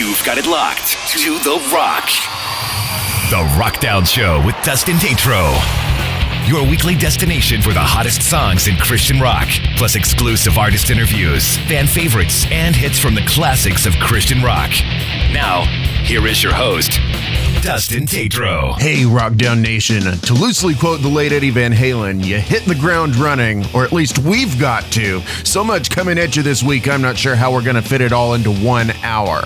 You've got it locked to the rock. The RockDown Show with Dustin Tatro. Your weekly destination for the hottest songs in Christian rock, plus exclusive artist interviews, fan favorites, and hits from the classics of Christian rock. Now, here is your host, Dustin Tatro. Hey, Rockdown Nation. To loosely quote the late Eddie Van Halen, you hit the ground running, or at least we've got to. So much coming at you this week, I'm not sure how we're going to fit it all into 1 hour.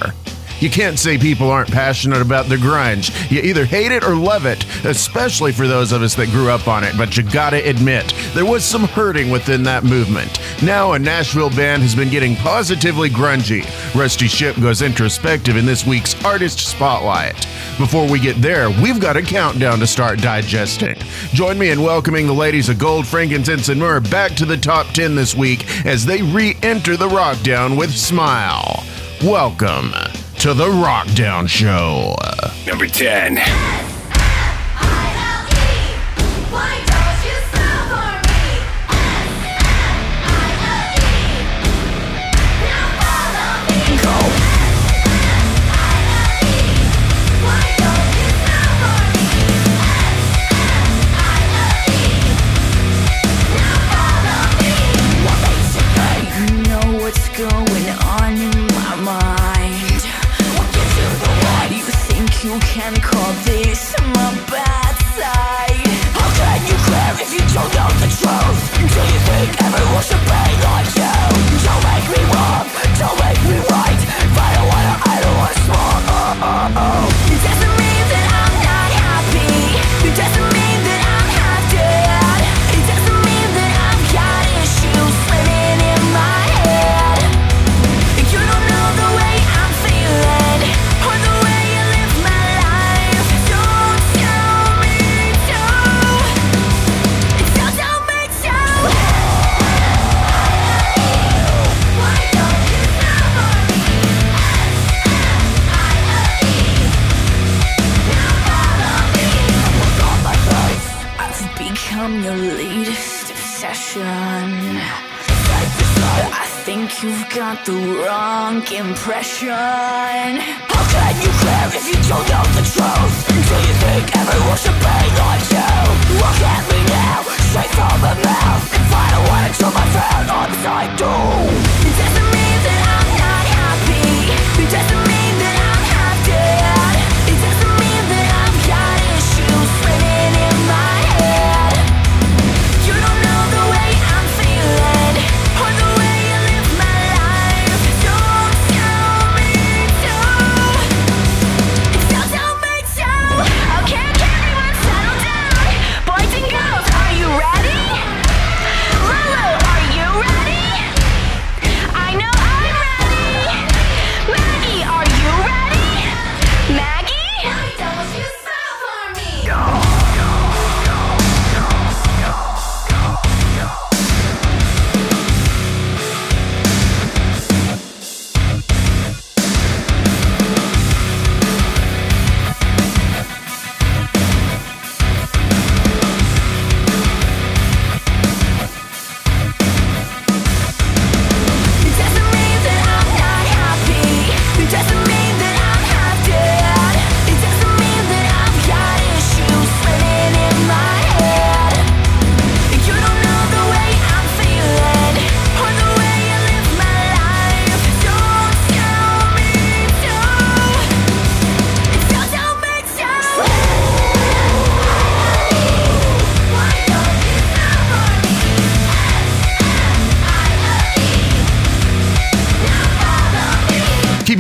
You can't say people aren't passionate about the grunge. You either hate it or love it, especially for those of us that grew up on it, but you gotta admit, there was some hurting within that movement. Now a Nashville band has been getting positively grungy. Rusty Shipp goes introspective in this week's Artist Spotlight. Before we get there, we've got a countdown to start digesting. Join me in welcoming the ladies of Gold, Frankincense, and Myrrh back to the top 10 this week as they re-enter the Rockdown with Smile. Welcome to the RockDown Show. Number 10.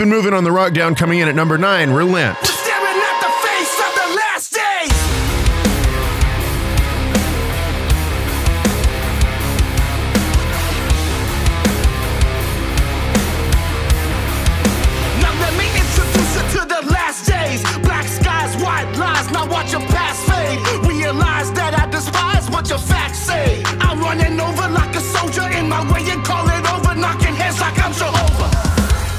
Moving on the RockDown, coming in at number 9, Relent. Staring at the face of the last days. Now let me introduce you to the last days. Black skies, white lies, now watch your past fade. Realize that I despise what your facts say. I'm running over like a soldier in my way and call it over, knocking heads like I'm Jehovah.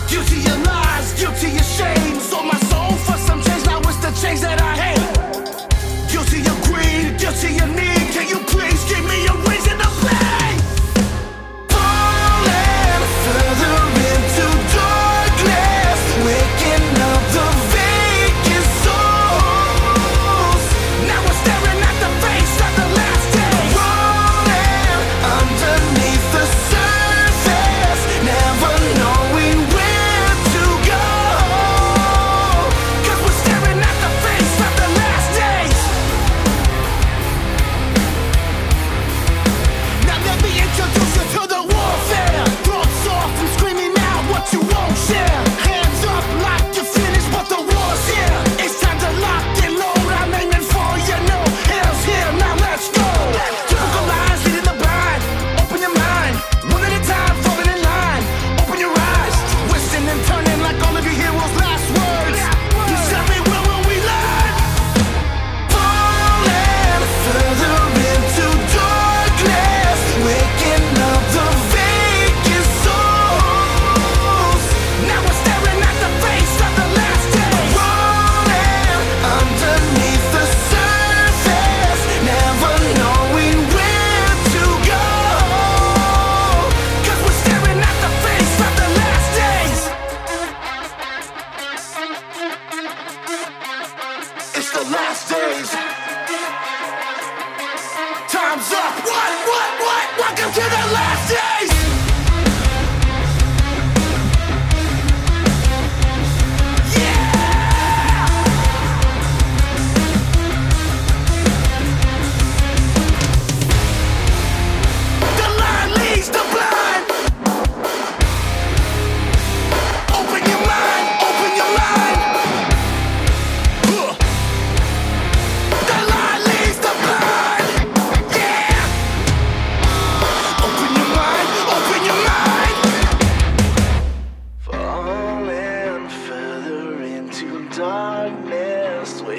Guilty of lies, guilty of shame. Sold my soul for some change, now it's the change that I hate. Guilty of greed, guilty of need. Can you please give me a reason to play? Falling further into darkness, waking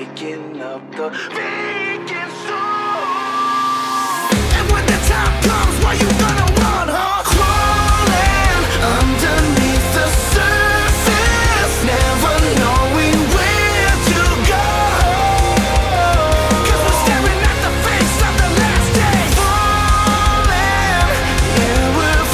waking up the vacant soul. And when the time comes, why you gonna want her? Crawling underneath the surface, never knowing where to go. 'Cause we're staring at the face of the last day. Falling, yeah, we're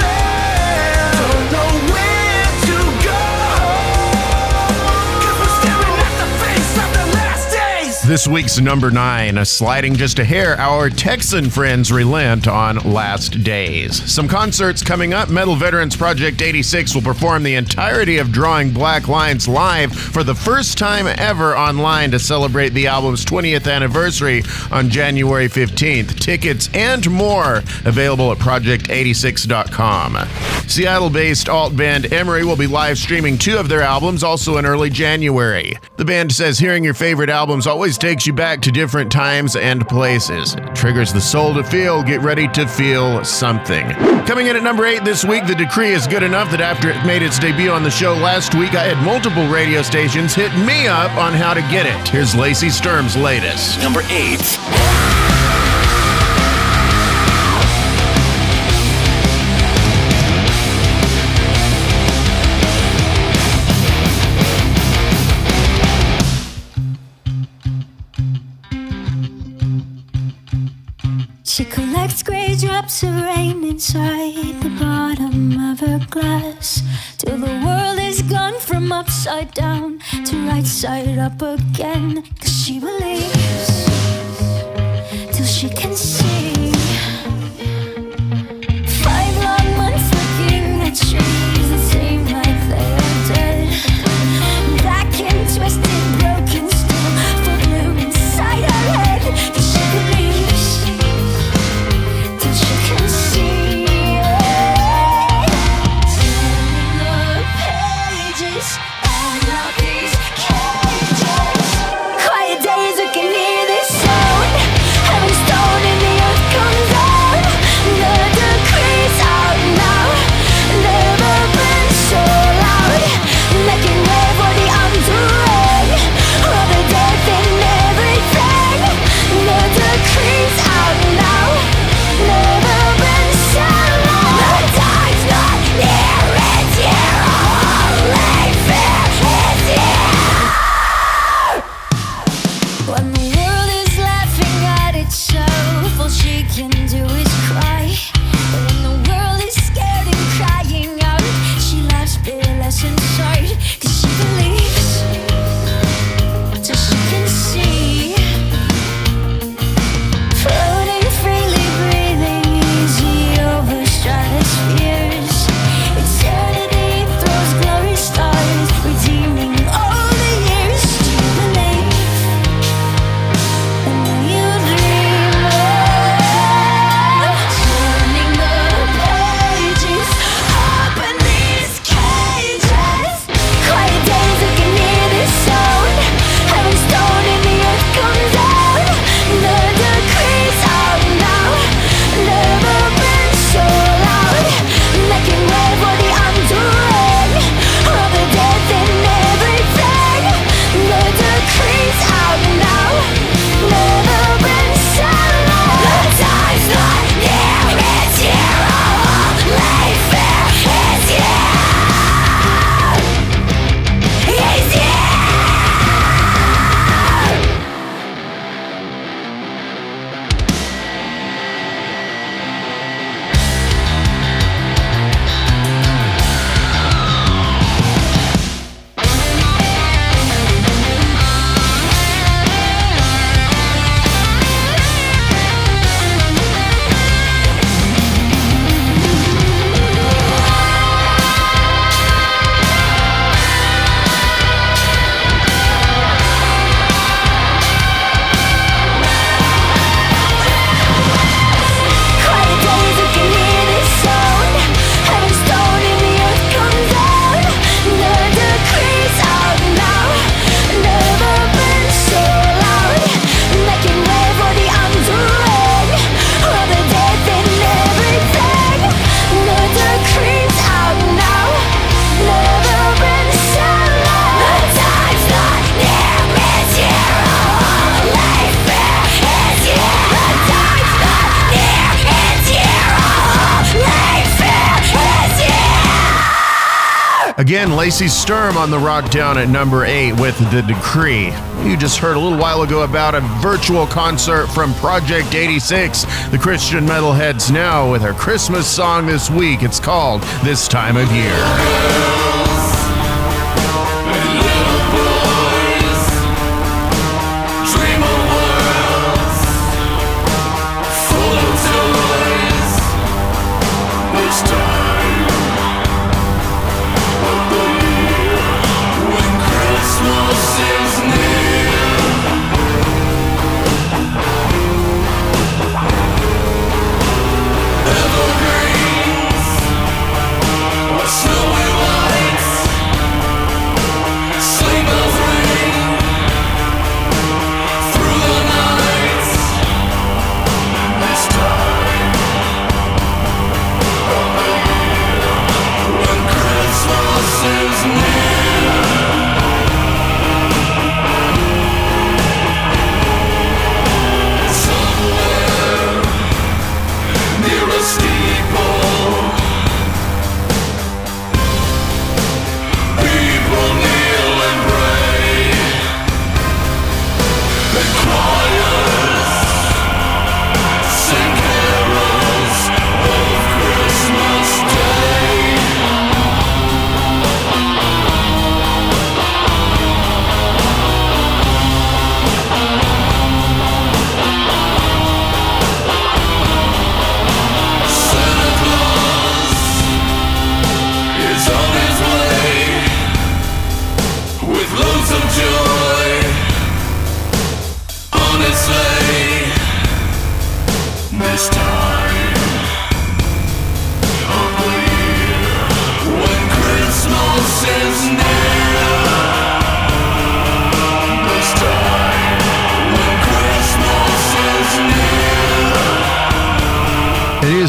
falling. Don't know where to go. 'Cause we're staring at the face of the last days. This week's number 9, a sliding just a hair, our Texan friends relent on Last Days. Some concerts coming up. Metal Veterans Project 86 will perform the entirety of Drawing Black Lines live for the first time ever online to celebrate the album's 20th anniversary on January 15th. Tickets and more available at project86.com. Seattle-based alt band Emery will be live streaming 2 of their albums also in early January. The band says hearing your favorite albums always takes you back to different times and places. It triggers the soul to feel. Get ready to feel something. Coming in at number 8 this week, The Decree is good enough that after it made its debut on the show last week, I had multiple radio stations hit me up on how to get it. Here's Lacey Sturm's latest. Number 8. She collects grey drops of rain inside the bottom of her glass, till the world is gone from upside down to right side up again. 'Cause she believes till she can see. 5 long months looking at trees that seem like they are dead, black and twisted, broken still, full bloom inside her head. 'Cause she believes quiet days, we can hear this sound. Heaven's thrown in the Again, Lacey Sturm on the RockDown at number 8 with The Decree. You just heard a little while ago about a virtual concert from Project 86. The Christian Metalheads now with her Christmas song this week. It's called This Time of Year.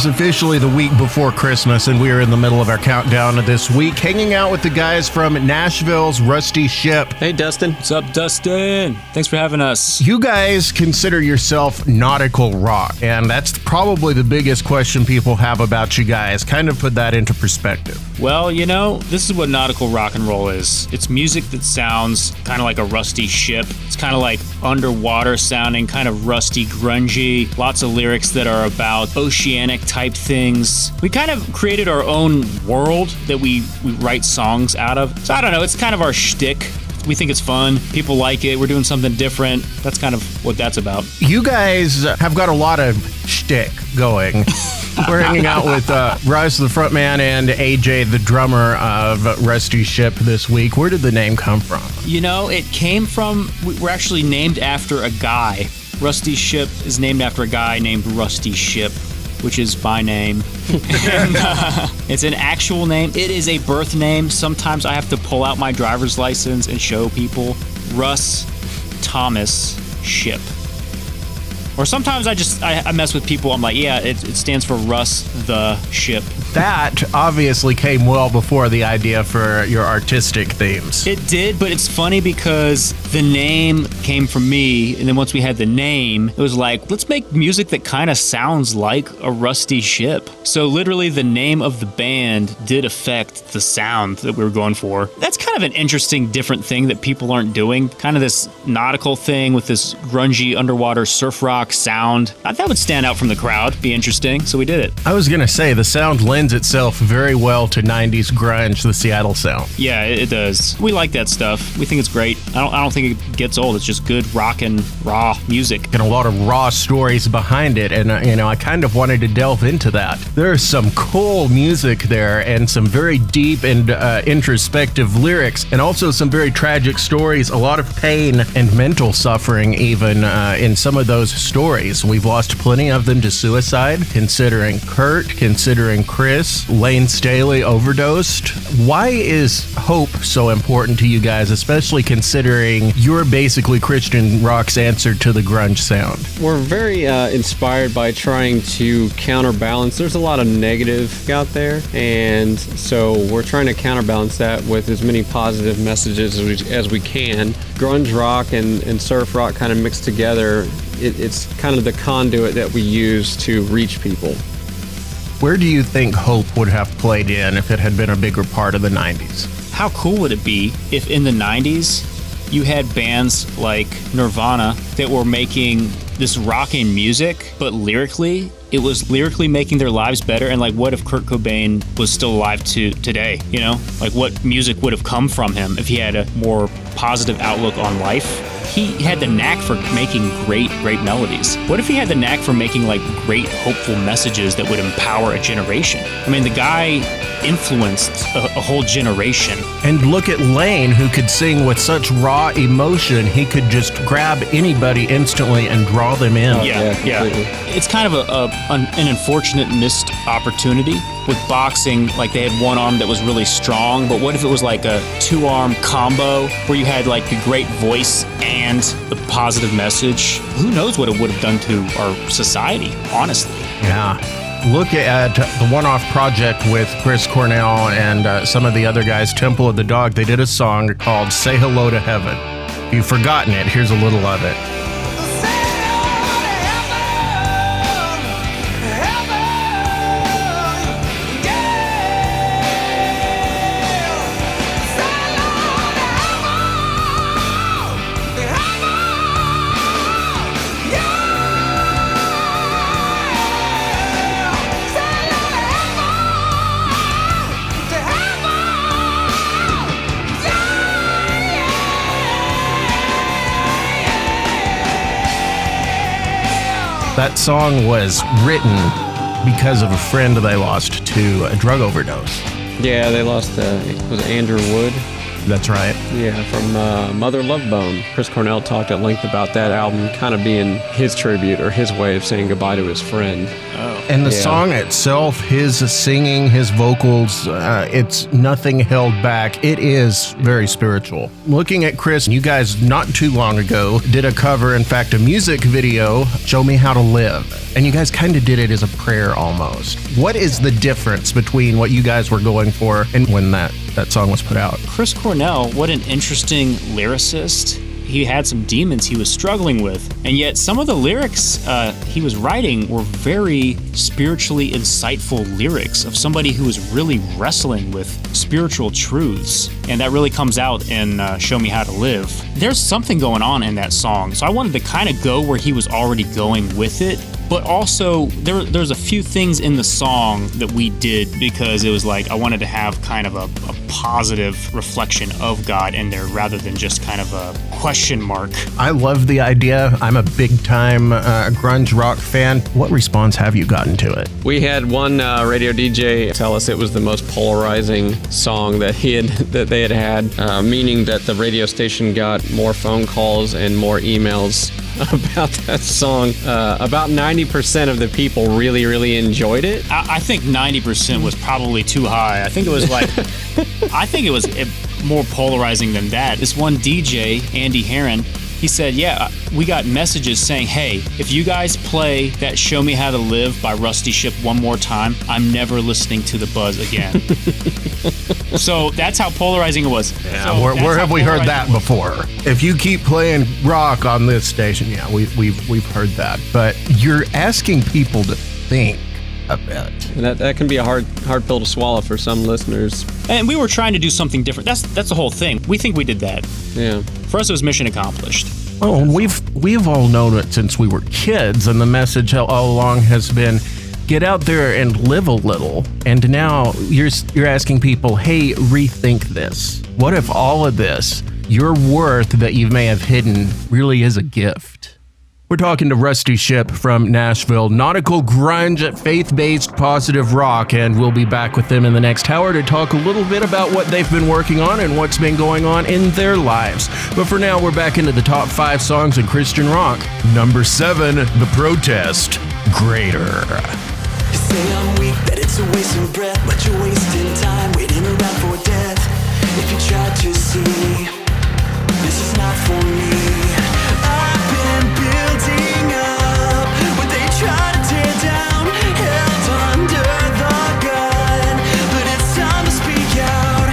Officially the week before Christmas, and we are in the middle of our countdown of this week, hanging out with the guys from Nashville's Rusty Shipp. Hey, Dustin. What's up, Dustin? Thanks for having us. You guys consider yourself nautical rock, and that's probably the biggest question people have about you guys. Kind of put that into perspective. Well, you know, this is what nautical rock and roll is. It's music that sounds kind of like a rusty ship. It's kind of like underwater sounding, kind of rusty, grungy. Lots of lyrics that are about oceanic type things. We kind of created our own world that we write songs out of. So I don't know, it's kind of our shtick. We think it's fun. People like it. We're doing something different. That's kind of what that's about. You guys have got a lot of shtick going. We're hanging out with Russ, the frontman, and AJ, the drummer of Rusty Shipp this week. Where did the name come from? You know, it came from, we're actually named after a guy. Rusty Shipp is named after a guy named Rusty Shipp, which is my name. And, it's an actual name. It is a birth name. Sometimes I have to pull out my driver's license and show people Russ Thomas Shipp. Or sometimes I mess with people. I'm like, yeah, it stands for Russ the Ship. That obviously came well before the idea for your artistic themes. It did, but it's funny because the name came from me. And then once we had the name, it was like, let's make music that kind of sounds like a rusty ship. So literally the name of the band did affect the sound that we were going for. That's kind of an interesting, different thing that people aren't doing. Kind of this nautical thing with this grungy underwater surf rock sound. That would stand out from the crowd, be interesting, so we did it. I was gonna say, the sound lends itself very well to 90s grunge, the Seattle sound. Yeah, it does. We like that stuff. We think it's great. I don't think it gets old. It's just good rockin' raw music. And a lot of raw stories behind it, and you know, I kind of wanted to delve into that. There's some cool music there, and some very deep and introspective lyrics, and also some very tragic stories, a lot of pain and mental suffering even in some of those stories. We've lost plenty of them to suicide, considering Kurt, considering Chris, Lane Staley overdosed. Why is hope so important to you guys, especially considering you're basically Christian rock's answer to the grunge sound? We're very inspired by trying to counterbalance. There's a lot of negative out there, and so we're trying to counterbalance that with as many positive messages as we can. Grunge rock and surf rock kind of mixed together. It's kind of the conduit that we use to reach people. Where do you think Hope would have played in if it had been a bigger part of the 90s? How cool would it be if in the 90s you had bands like Nirvana that were making this rockin' music, but lyrically, it was lyrically making their lives better. And like, what if Kurt Cobain was still alive today, you know? Like, what music would have come from him if he had a more positive outlook on life? He had the knack for making great melodies. What if he had the knack for making like great hopeful messages that would empower a generation? I mean, the guy influenced a whole generation. And look at Lane, who could sing with such raw emotion, he could just grab anybody instantly and draw them in. Yeah. It's kind of an unfortunate missed opportunity. With boxing, like they had one arm that was really strong, but what if it was like a two-arm combo where you had like the great voice and the positive message? Who knows what it would have done to our society, honestly. Yeah. Look at the one-off project with Chris Cornell and some of the other guys, Temple of the Dog. They did a song called Say Hello to Heaven. If you've forgotten it, here's a little of it. That song was written because of a friend they lost to a drug overdose. Yeah, they lost, was it Andrew Wood? That's right. Yeah, from Mother Love Bone. Chris Cornell talked at length about that album kind of being his tribute or his way of saying goodbye to his friend. Oh. And the song itself, his singing, his vocals, it's nothing held back. It is very spiritual. Looking at Chris, you guys not too long ago did a cover, in fact, a music video, Show Me How to Live. And you guys kind of did it as a prayer almost. What is the difference between what you guys were going for and when that song was put out? Chris Cornell, what an interesting lyricist. He had some demons he was struggling with, and yet some of the lyrics he was writing were very spiritually insightful lyrics of somebody who was really wrestling with spiritual truths, and that really comes out in Show Me How to Live. There's something going on in that song, so I wanted to kind of go where he was already going with it. But also, there's a few things in the song that we did because it was like I wanted to have kind of a positive reflection of God in there rather than just kind of a question mark. I love the idea. I'm a big-time grunge rock fan. What response have you gotten to it? We had one radio DJ tell us it was the most polarizing song that they had, meaning that the radio station got more phone calls and more emails about that song. About 90% of the people really enjoyed it. I think 90% was probably too high. I think it was like, I think it was more polarizing than that. This one DJ, Andy Heron, he said, yeah, we got messages saying, hey, if you guys play that Show Me How to Live by Rusty Shipp one more time, I'm never listening to The Buzz again. So that's how polarizing it was. Yeah, so where have we heard that before? If you keep playing rock on this station, yeah, we've heard that. But you're asking people to think a bit. And that can be a hard pill to swallow for some listeners. And we were trying to do something different. That's the whole thing. We think we did that. Yeah. For us, it was mission accomplished. Oh, and we've all known it since we were kids, and the message all along has been, get out there and live a little. And now you're asking people, hey, rethink this. What if all of this, your worth that you may have hidden, really is a gift? We're talking to Rusty Shipp from Nashville, nautical grunge, faith-based positive rock, and we'll be back with them in the next hour to talk a little bit about what they've been working on and what's been going on in their lives. But for now, we're back into the top 5 songs in Christian rock. Number 7, The Protest, Greater. You say I'm weak, that it's a waste of breath, but you're wasting time waiting around for death. If you try to see, this is not for me. I've been building up what they try to tear down, held under the gun, but it's time to speak out.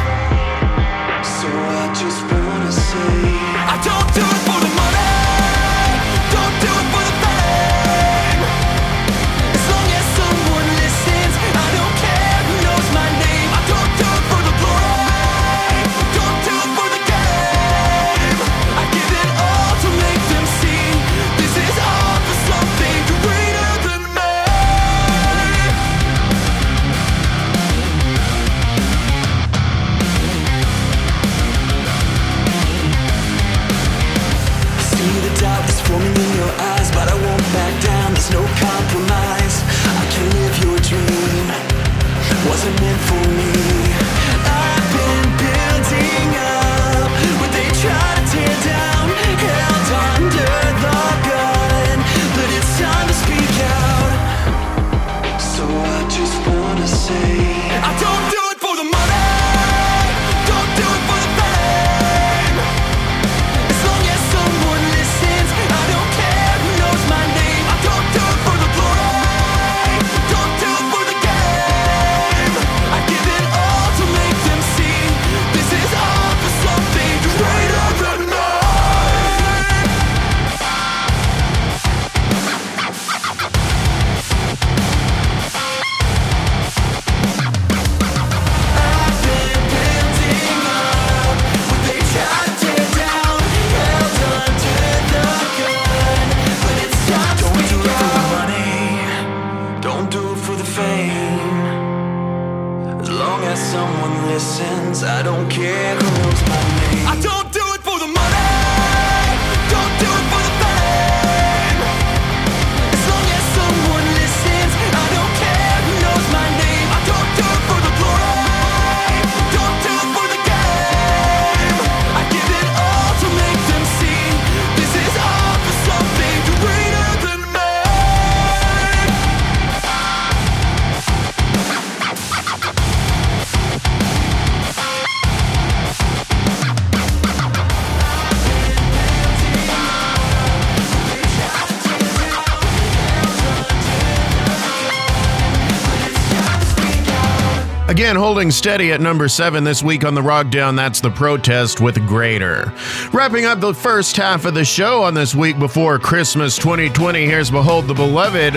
So I just wanna say, I don't do it for the money, don't do it for the pain. As long as someone listens, I Again, holding steady at number 7 this week on the Rockdown, that's The Protest with Greater. Wrapping up the first half of the show on this week before Christmas 2020, here's Behold the Beloved,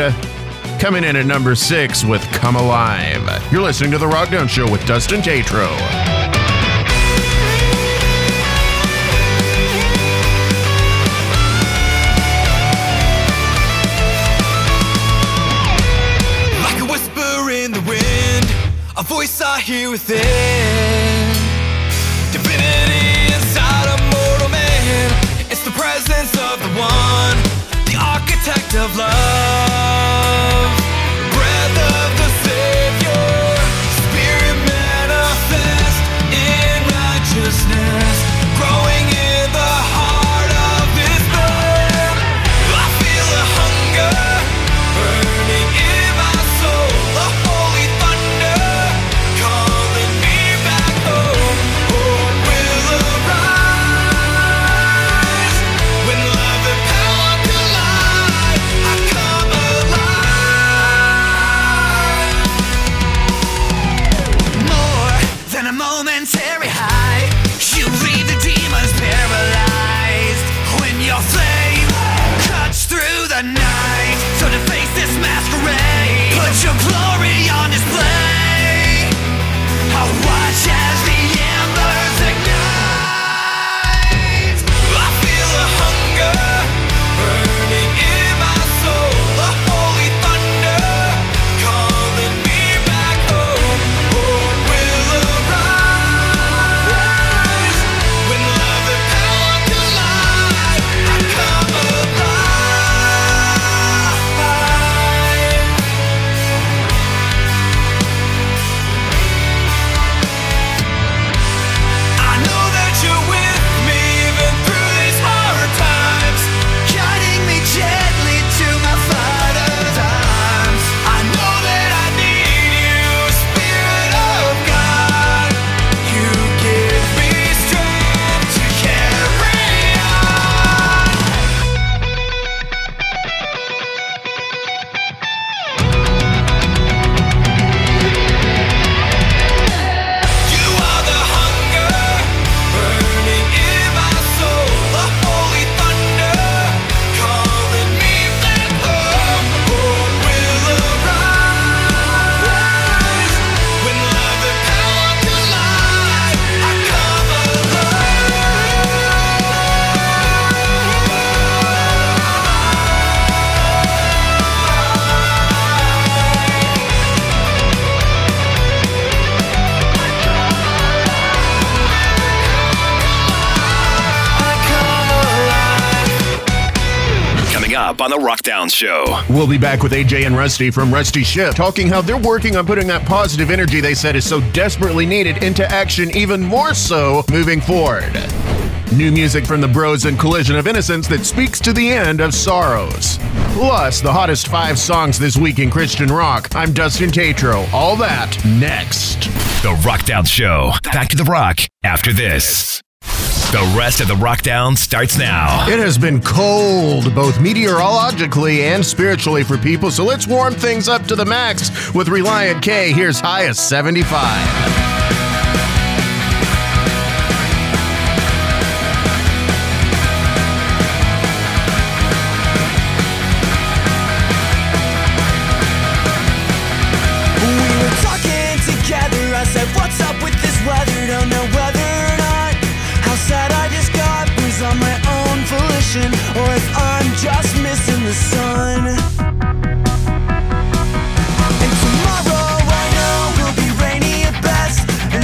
coming in at number 6 with Come Alive. You're listening to the Rockdown Show with Dustin Tatro. A voice I hear within, divinity inside a mortal man. It's the presence of the one, the architect of love, breath of the Savior, spirit manifest in righteousness, growing in the heart of this man. I feel a hunger burning in my soul. Your glory on display. I watch as the embers ignite. I feel a hunger burning in my soul. The holy thunder calling me back home. Lord will arise. When love and power collide, I come alive. On the Rockdown Show. We'll be back with AJ and Rusty from Rusty Shipp talking how they're working on putting that positive energy they said is so desperately needed into action even more so moving forward. New music from the Bros and Collision of Innocence that speaks to the end of sorrows. Plus, the hottest 5 songs this week in Christian rock. I'm Dustin Tatro. All that next. The Rockdown Show. Back to the rock after this. The rest of the Rockdown starts now. It has been cold, both meteorologically and spiritually for people, so let's warm things up to the max with Reliant K. Here's High as 75. And tomorrow I know will be rainy at best, and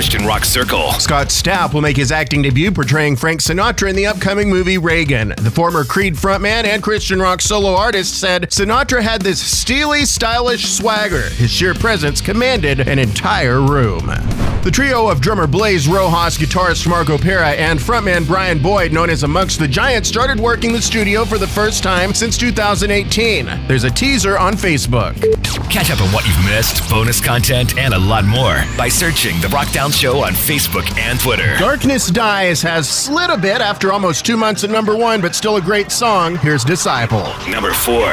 Christian rock circle. Scott Stapp will make his acting debut portraying Frank Sinatra in the upcoming movie Reagan. The former Creed frontman and Christian rock solo artist said Sinatra had this steely, stylish swagger. His sheer presence commanded an entire room. The trio of drummer Blaze Rojas, guitarist Marco Pera, and frontman Brian Boyd, known as Amongst the Giants, started working the studio for the first time since 2018. There's a teaser on Facebook. Catch up on what you've missed, bonus content, and a lot more by searching The RockDown Show on Facebook and Twitter. Darkness Dies has slid a bit after almost 2 months at number one, but still a great song. Here's Disciple. Number 4.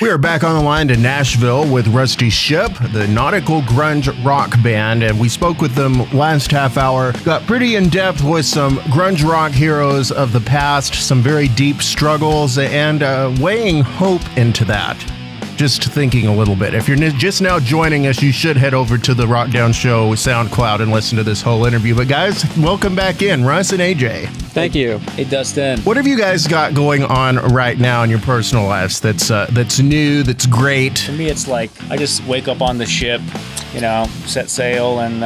We are back on the line to Nashville with Rusty Shipp, the nautical grunge rock band, and we spoke with them last half hour. Got pretty in-depth with some grunge rock heroes of the past, some very deep struggles, and weighing hope into that. Just thinking a little bit. If you're just now joining us, you should head over to the RockDown Show SoundCloud and listen to this whole interview. But guys, welcome back in, Russ and AJ. Thank you. Hey, Dustin. What have you guys got going on right now in your personal lives that's new, that's great? For me, it's like I just wake up on the ship, you know, set sail and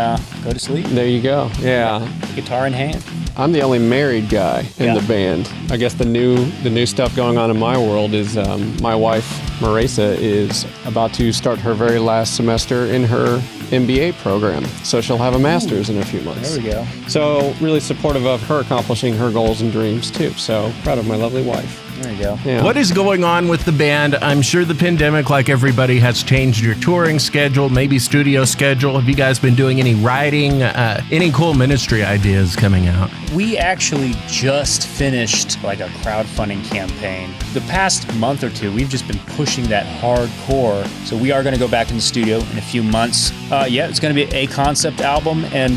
go to sleep. There you go. Yeah. Guitar in hand. I'm the only married guy in the band. I guess the new stuff going on in my world is my wife Marisa is about to start her very last semester in her MBA program. So she'll have a master's in a few months. There we go. So really supportive of her accomplishing her goals and dreams too. So proud of my lovely wife. There you go. Yeah. What is going on with the band? I'm sure the pandemic, like everybody, has changed your touring schedule, maybe studio schedule. Have you guys been doing any writing, any cool ministry ideas coming out? We actually just finished like a crowdfunding campaign. The past month or two, we've just been pushing that hardcore. So we are going to go back in the studio in a few months. Yeah, it's going to be a concept album, and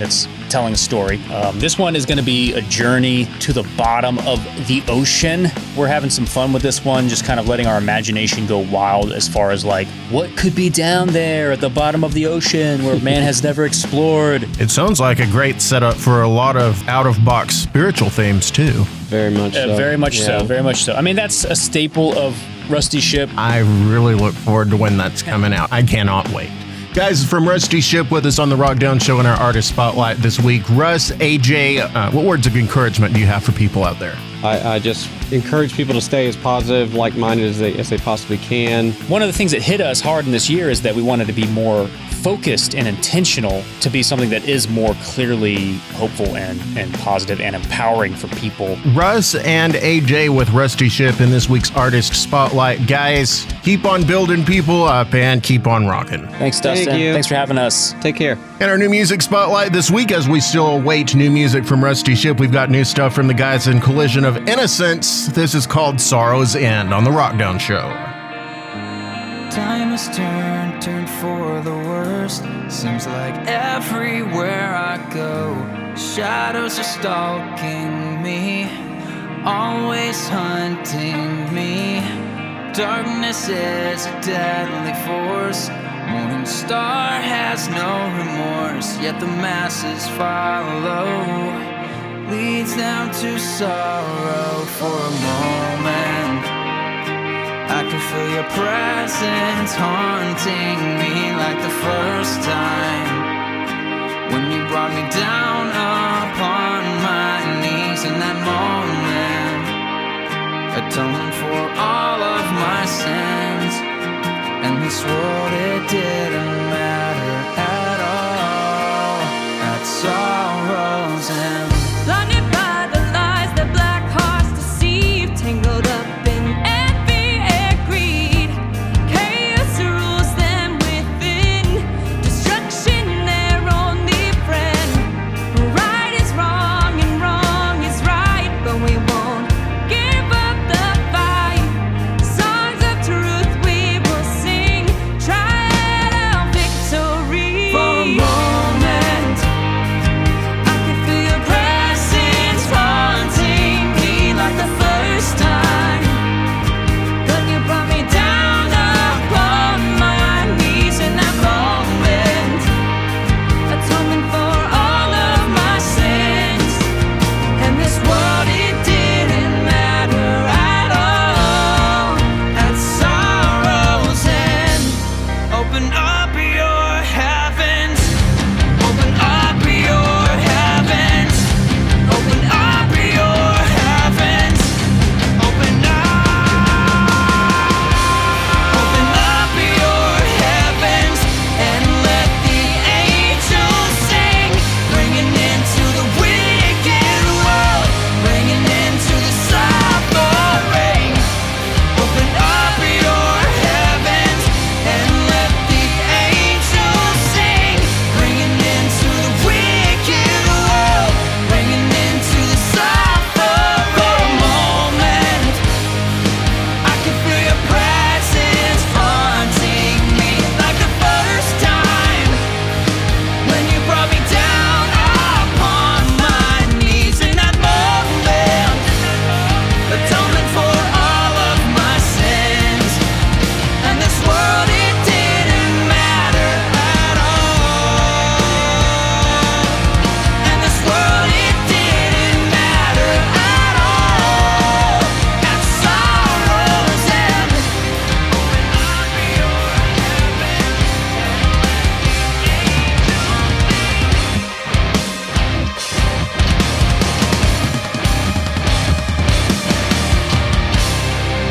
that's telling a story. This one is going to be a journey to the bottom of the ocean. We're having some fun with this one, just kind of letting our imagination go wild as far as like what could be down there at the bottom of the ocean where man has never explored. It sounds like a great setup for a lot of out-of-box spiritual themes too. Very much so. Very much so. Very much so. I mean, that's a staple of Rusty Shipp. I really look forward to when that's coming out. I cannot wait. Guys, from Rusty Shipp with us on the RockDown Show in our Artist Spotlight this week. Russ, AJ, what words of encouragement do you have for people out there? I just encourage people to stay as positive, like-minded as they possibly can. One of the things that hit us hard in this year is that we wanted to be more focused and intentional to be something that is more clearly hopeful and positive and empowering for people. Russ and AJ with Rusty Shipp in this week's Artist Spotlight. Guys, keep on building people up and keep on rocking. Thanks, Dustin. Thank you. Thanks for having us. Take care. And our new music spotlight this week, as we still await new music from Rusty Shipp, we've got new stuff from the guys in Collision of Innocence. This is called Sorrow's End on the RockDown Show. Time has turned for the worst. Seems like everywhere I go, shadows are stalking me, always hunting me. Darkness is a deadly force. Morning star has no remorse, yet the masses follow, leads them to sorrow. For a moment I can feel your presence haunting me like the first time when you brought me down upon my knees. In that moment, atoning for all of my sins, and this world, it didn't matter at all. At sorrow's end. Blinded by the lies that black hearts deceive, tangled up.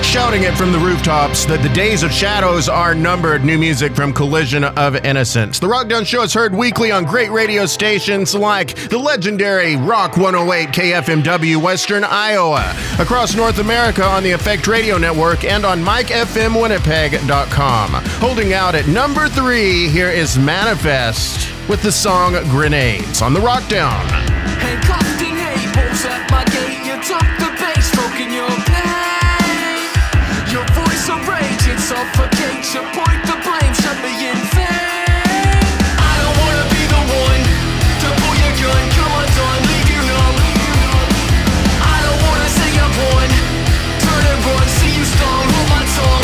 shouting it from the rooftops that the days of shadows are numbered. New music from Collision of Innocence. The RockDown Show is heard weekly on great radio stations like the legendary Rock 108 KFMW Western Iowa, across North America on the Effect Radio Network, and on MikeFMWinnipeg.com. Holding out at number 3, here is Manifest with the song Grenades on the RockDown. Handcuffed in hay balls at my gate, you took the bass, stroking your pain. Your voice of rage, it suffocates, you point the blame, shut me in vain. I don't wanna be the one to pull your gun, come undone, leave you numb. I don't wanna say I'm one, turn and run, see you stung, hold my tongue.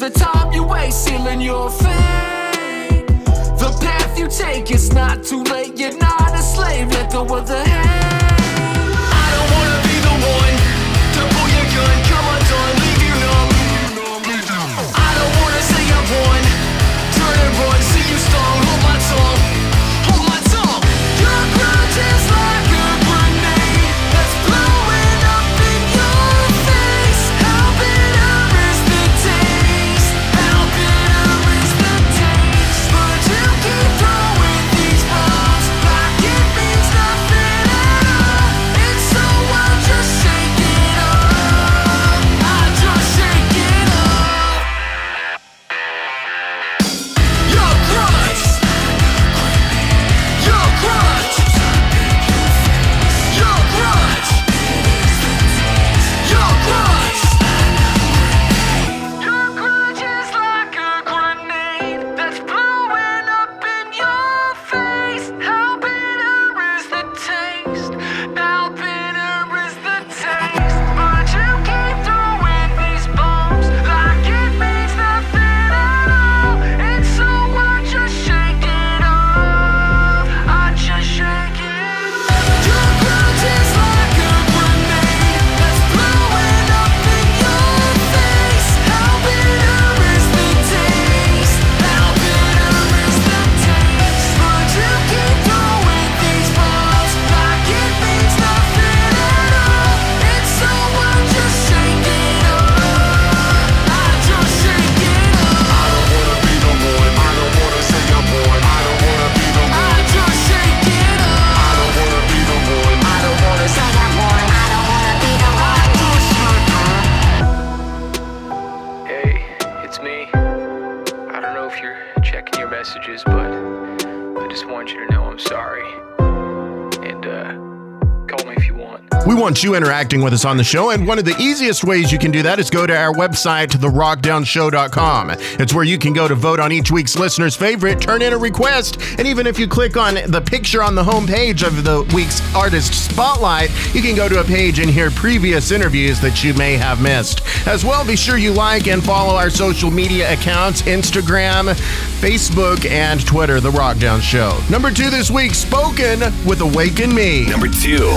The time you waste sealing your fate. The path you take, it's not too late. You're not a slave, let go of the hate. I don't wanna be the one to pull your gun, come undone, leave you numb. I don't wanna say I'm one, turn and run, see you stung, hold my tongue, hold my tongue. Your grudge is like a grenade that's blowing up in your face. How bitter is the taste? You interacting with us on the show, and one of the easiest ways you can do that is go to our website, therockdownshow.com. It's where you can go to vote on each week's listener's favorite, turn in a request, and even if you click on the picture on the homepage of the week's artist spotlight, you can go to a page and hear previous interviews that you may have missed. As well, be sure you like and follow our social media accounts, Instagram, Facebook, and Twitter, The RockDown Show. Number 2 this week, Spoken with Awaken Me. Number 2.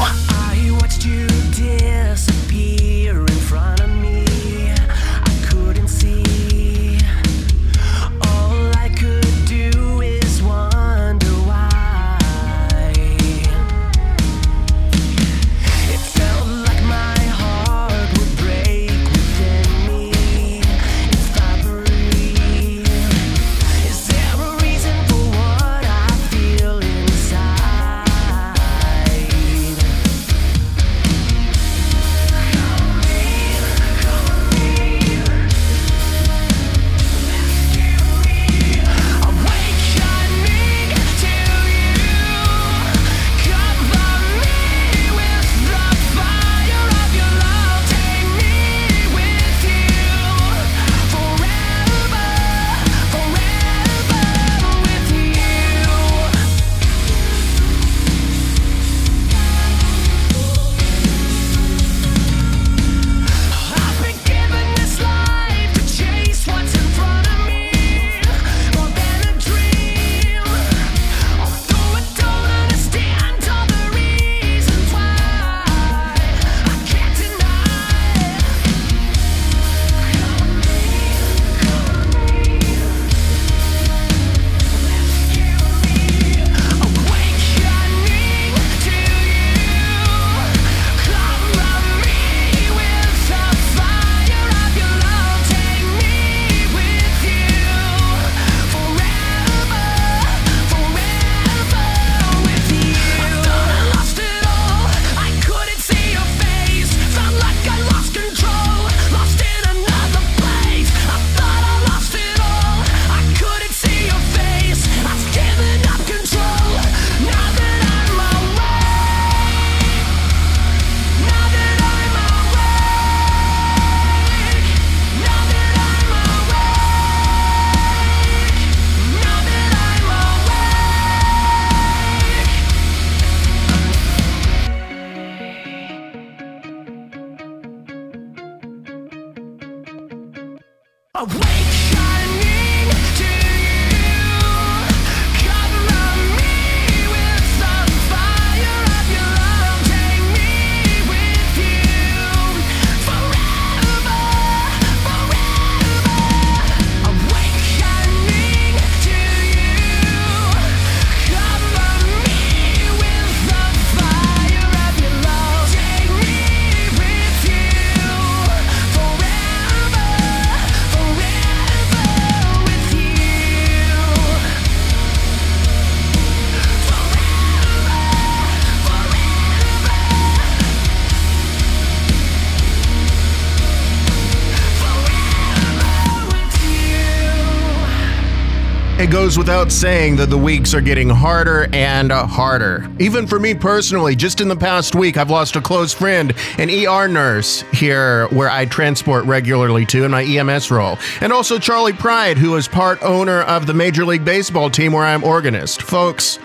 It goes without saying that the weeks are getting harder and harder. Even for me personally, just in the past week, I've lost a close friend, an ER nurse here where I transport regularly to in my EMS role. And also Charlie Pride, who is part owner of the Major League Baseball team where I'm organist. Folks,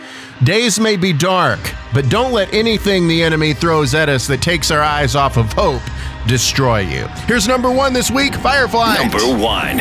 days may be dark, but don't let anything the enemy throws at us that takes our eyes off of hope destroy you. Here's number one this week, Fireflight. Number one.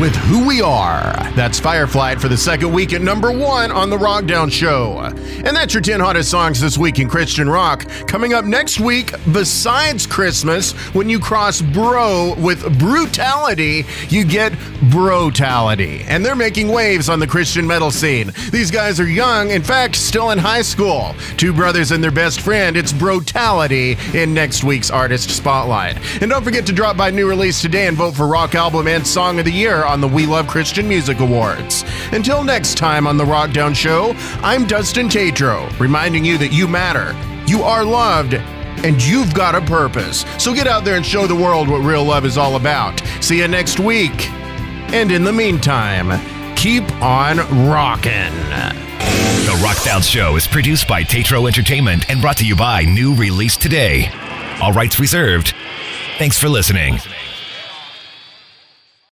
with Who We Are. That's Fireflight for the second week at #1 on the RockDown Show. And that's your 10 hottest songs this week in Christian rock. Coming up next week, besides Christmas, when you cross bro with brutality, you get brotality. And they're making waves on the Christian metal scene. These guys are young, in fact, still in high school. Two brothers and their best friend, it's brotality in next week's Artist Spotlight. And don't forget to drop by New Release Today and vote for Rock Album and Song of the Year on the We Love Christian Music Awards. Until next time on the RockDown Show, I'm Dustin Tatro, reminding you that you matter, you are loved, and you've got a purpose. So get out there and show the world what real love is all about. See you next week. And in the meantime, keep on rockin'. The RockDown Show is produced by Tatro Entertainment and brought to you by New Release Today. All rights reserved. Thanks for listening.